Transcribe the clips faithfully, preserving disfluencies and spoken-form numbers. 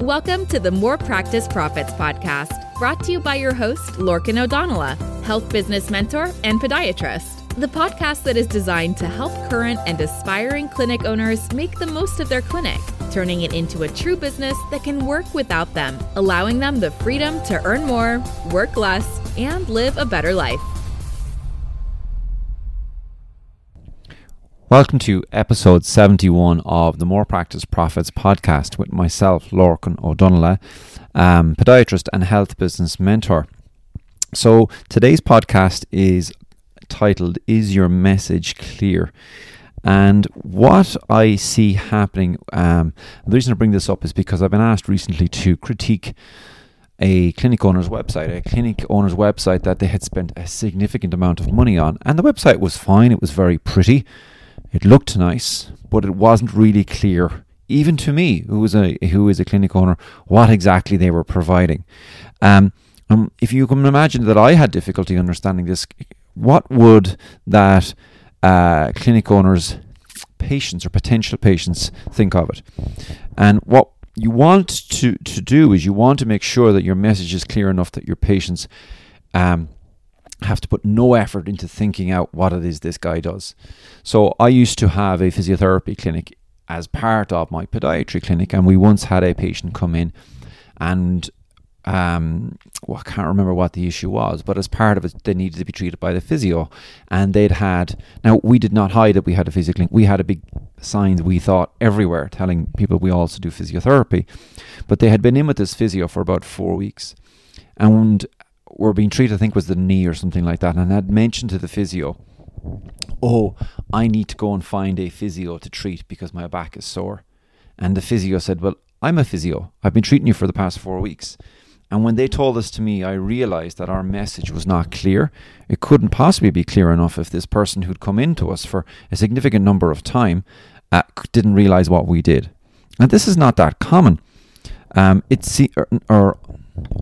Welcome to the More Practice Profits podcast, brought to you by your host, Lorcan O Donaile, health business mentor and podiatrist. The podcast that is designed to help current and aspiring clinic owners make the most of their clinic, turning it into a true business that can work without them, allowing them the freedom to earn more, work less, and live a better life. Welcome to episode seventy-one of the More Practice Profits podcast with myself, Lorcan O Donaile, um, podiatrist and health business mentor. So today's podcast is titled, Is Your Message Clear? And what I see happening, um, the reason I bring this up is because I've been asked recently to critique a clinic owner's website, a clinic owner's website that they had spent a significant amount of money on. And the website was fine, it was very pretty. It looked nice, but it wasn't really clear, even to me, who was a who is a clinic owner, what exactly they were providing. Um, um, if you can imagine that I had difficulty understanding this, what would that uh, clinic owner's patients or potential patients think of it? And what you want to, to do is you want to make sure that your message is clear enough that your patients um have to put no effort into thinking out what it is this guy does. So I used to have a physiotherapy clinic as part of my podiatry clinic, and we once had a patient come in and um, well, I can't remember what the issue was, but as part of it, they needed to be treated by the physio, and they'd had, now we did not hide that we had a physio clinic. We had a big sign, we thought, everywhere telling people we also do physiotherapy, but they had been in with this physio for about four weeks and were being treated, I think was the knee or something like that, and I'd mentioned to the physio, oh, I need to go and find a physio to treat because my back is sore. And the physio said, well, I'm a physio. I've been treating you for the past four weeks. And when they told this to me, I realized that our message was not clear. It couldn't possibly be clear enough if this person who'd come into us for a significant number of time uh, didn't realize what we did. And this is not that common. Um, it's... Or, or,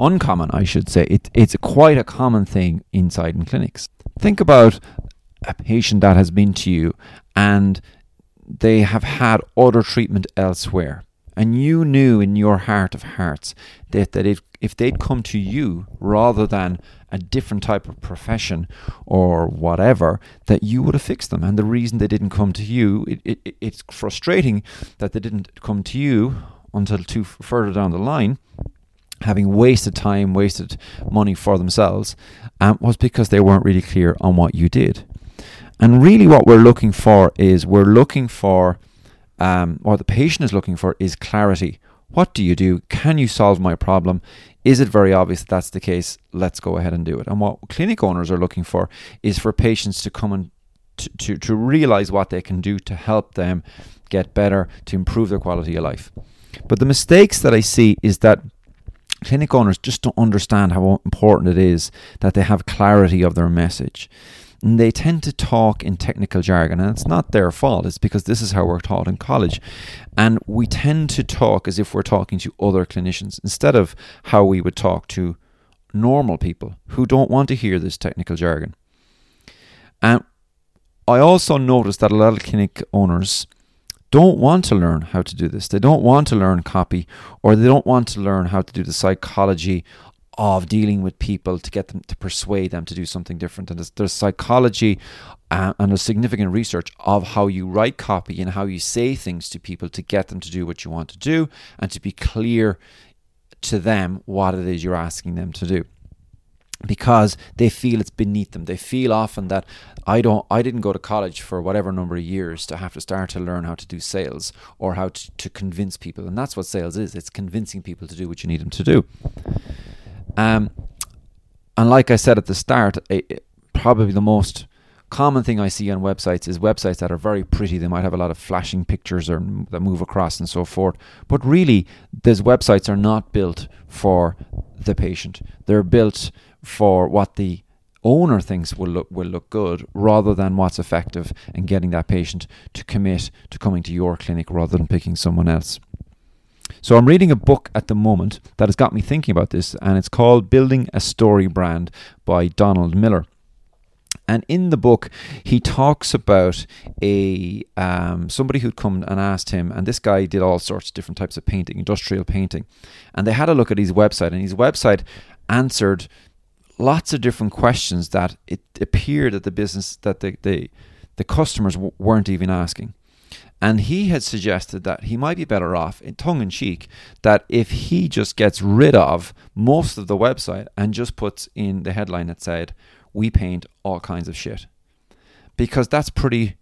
Uncommon, I should say. It, it's quite a common thing inside in clinics. Think about a patient that has been to you and they have had other treatment elsewhere. And you knew in your heart of hearts that, that if, if they'd come to you rather than a different type of profession or whatever, that you would have fixed them. And the reason they didn't come to you, it, it, it's frustrating that they didn't come to you until too further down the line, having wasted time, wasted money for themselves, um, was because they weren't really clear on what you did. And really what we're looking for is, we're looking for, um, or the patient is looking for, is clarity. What do you do? Can you solve my problem? Is it very obvious that that's the case? Let's go ahead and do it. And what clinic owners are looking for is for patients to come and to, to, to realize what they can do to help them get better, to improve their quality of life. But the mistakes that I see is that clinic owners just don't understand how important it is that they have clarity of their message. And they tend to talk in technical jargon, and it's not their fault. It's because this is how we're taught in college. And we tend to talk as if we're talking to other clinicians instead of how we would talk to normal people who don't want to hear this technical jargon. And I also noticed that a lot of clinic owners don't want to learn how to do this. They don't want to learn copy, or they don't want to learn how to do the psychology of dealing with people to get them to persuade them to do something different. And there's, there's psychology uh, and there's significant research of how you write copy and how you say things to people to get them to do what you want to do and to be clear to them what it is you're asking them to do. Because they feel it's beneath them. They feel often that I don't, I didn't go to college for whatever number of years to have to start to learn how to do sales or how to, to convince people. And that's what sales is. It's convincing people to do what you need them to do. Um, and like I said at the start, it, it, probably the most common thing I see on websites is websites that are very pretty. They might have a lot of flashing pictures or that move across and so forth. But really, those websites are not built for the patient. They're built for what the owner thinks will look will look good rather than what's effective, and getting that patient to commit to coming to your clinic rather than picking someone else. So I'm reading a book at the moment that has got me thinking about this, and it's called Building a Story Brand by Donald Miller. And in the book, he talks about a um, somebody who'd come and asked him, and this guy did all sorts of different types of painting, industrial painting. And they had a look at his website, and his website answered lots of different questions that it appeared that the business, that the, the, the customers w- weren't even asking. And he had suggested that he might be better off, in tongue-in-cheek, that if he just gets rid of most of the website and just puts in the headline that said, "We paint all kinds of shit," because that's pretty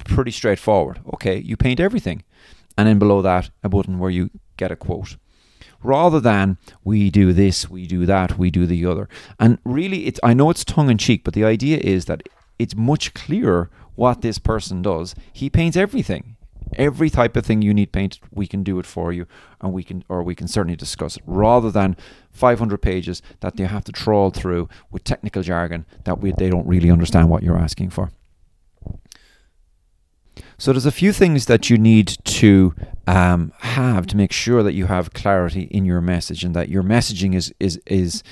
pretty straightforward. Okay, you paint everything, and then below that a button where you get a quote, rather than "we do this, we do that, we do the other." And really, it's, I know it's tongue-in-cheek, but the idea is that it's much clearer what this person does. He paints everything. Every type of thing you need painted, we can do it for you, and we can, or we can certainly discuss it, rather than five hundred pages that they have to trawl through with technical jargon that we, they don't really understand what you're asking for. So there's a few things that you need to um, have to make sure that you have clarity in your message, and that your messaging is is is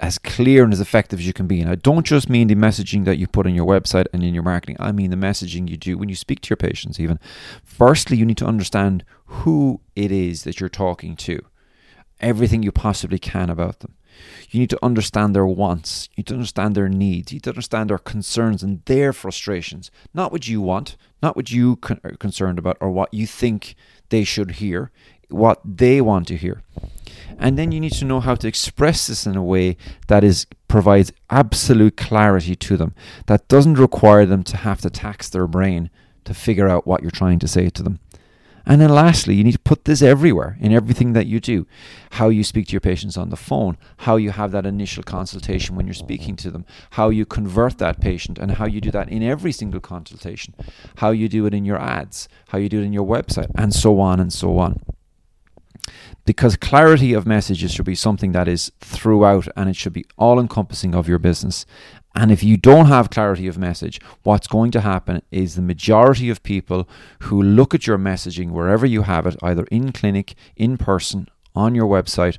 as clear and as effective as you can be. And I don't just mean the messaging that you put on your website and in your marketing. I mean the messaging you do when you speak to your patients even. Firstly, you need to understand who it is that you're talking to. Everything you possibly can about them. You need to understand their wants. You need to understand their needs. You need to understand their concerns and their frustrations. Not what you want, not what you con- are concerned about or what you think they should hear, what they want to hear. And then you need to know how to express this in a way that is provides absolute clarity to them, that doesn't require them to have to tax their brain to figure out what you're trying to say to them. And then lastly, you need to put this everywhere, in everything that you do. How you speak to your patients on the phone, how you have that initial consultation when you're speaking to them, how you convert that patient, and how you do that in every single consultation, how you do it in your ads, how you do it in your website, and so on and so on. Because clarity of messages should be something that is throughout, and it should be all-encompassing of your business. And if you don't have clarity of message, what's going to happen is the majority of people who look at your messaging, wherever you have it, either in clinic, in person, on your website,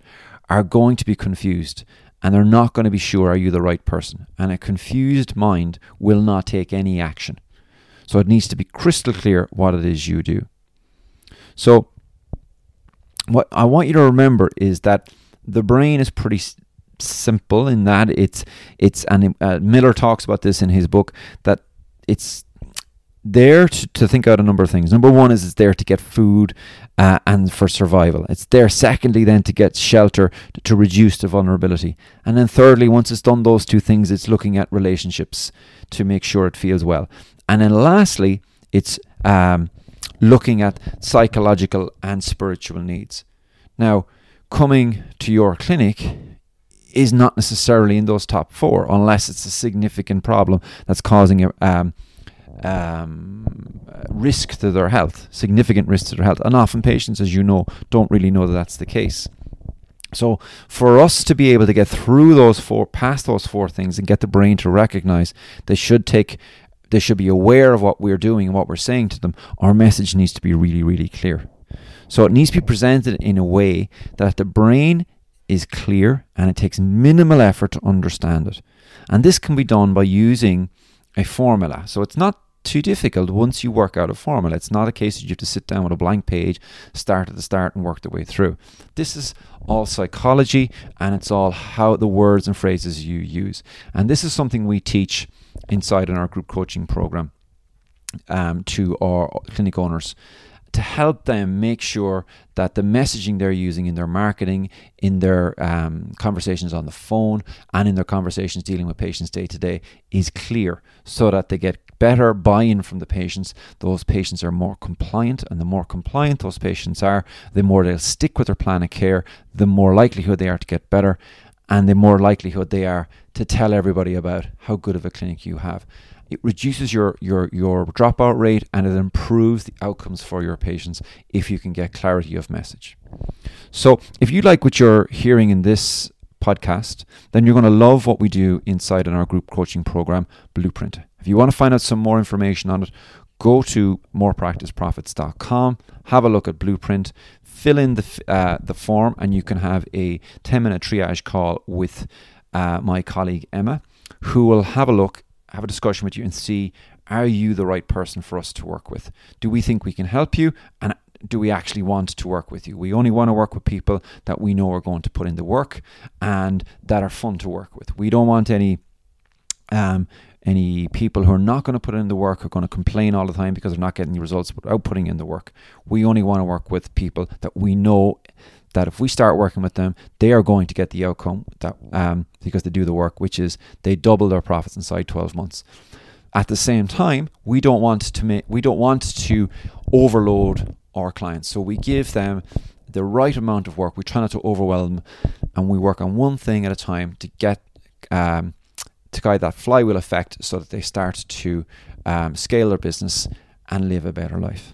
are going to be confused. And they're not going to be sure, are you the right person? And a confused mind will not take any action. So it needs to be crystal clear what it is you do. So what I want you to remember is that the brain is pretty s- simple in that it's it's and uh, Miller talks about this in his book, that it's there to, to think out a number of things. Number one is it's there to get food uh, and for survival. It's there secondly then to get shelter, to, to reduce the vulnerability. And then thirdly, once it's done those two things, it's looking at relationships to make sure it feels well. And then lastly, it's um looking at psychological and spiritual needs. Now, coming to your clinic is not necessarily in those top four unless it's a significant problem that's causing a um, um, risk to their health, significant risk to their health. And often patients, as you know, don't really know that that's the case. So for us to be able to get through those four, past those four things and get the brain to recognize, they should take They should be aware of what we're doing and what we're saying to them. Our message needs to be really, really clear. So it needs to be presented in a way that the brain is clear and it takes minimal effort to understand it. And this can be done by using a formula. So it's not too difficult once you work out a formula. It's not a case that you have to sit down with a blank page, start at the start and work the way through. This is all psychology, and it's all how the words and phrases you use. And this is something we teach inside in our group coaching program um, to our clinic owners, to help them make sure that the messaging they're using in their marketing, in their um, conversations on the phone, and in their conversations dealing with patients day to day is clear, so that they get better buy-in from the patients. Those patients are more compliant, and the more compliant those patients are, the more they'll stick with their plan of care, the more likelihood they are to get better, and the more likelihood they are to tell everybody about how good of a clinic you have. It reduces your, your, your dropout rate, and it improves the outcomes for your patients if you can get clarity of message. So if you like what you're hearing in this podcast, then you're going to love what we do inside in our group coaching program, Blueprint. If you want to find out some more information on it, go to more practice profits dot com, have a look at Blueprint, fill in the uh, the form, and you can have a ten-minute triage call with uh, my colleague Emma, who will have a look have a discussion with you and see, are you the right person for us to work with? Do we think we can help you? And do we actually want to work with you? We only want to work with people that we know are going to put in the work and that are fun to work with. We don't want any um, any people who are not going to put in the work, who are going to complain all the time because they're not getting the results without putting in the work. We only want to work with people that we know that if we start working with them, they are going to get the outcome that um, because they do the work, which is they double their profits inside twelve months. At the same time, we don't want to make, we don't want to overload our clients. So we give them the right amount of work. We try not to overwhelm, and we work on one thing at a time to get um, to guide that flywheel effect so that they start to um, scale their business and live a better life.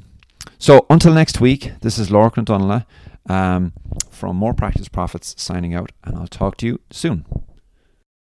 So until next week, this is Lorcan O Donaile um, from More Practice Profits signing out, and I'll talk to you soon.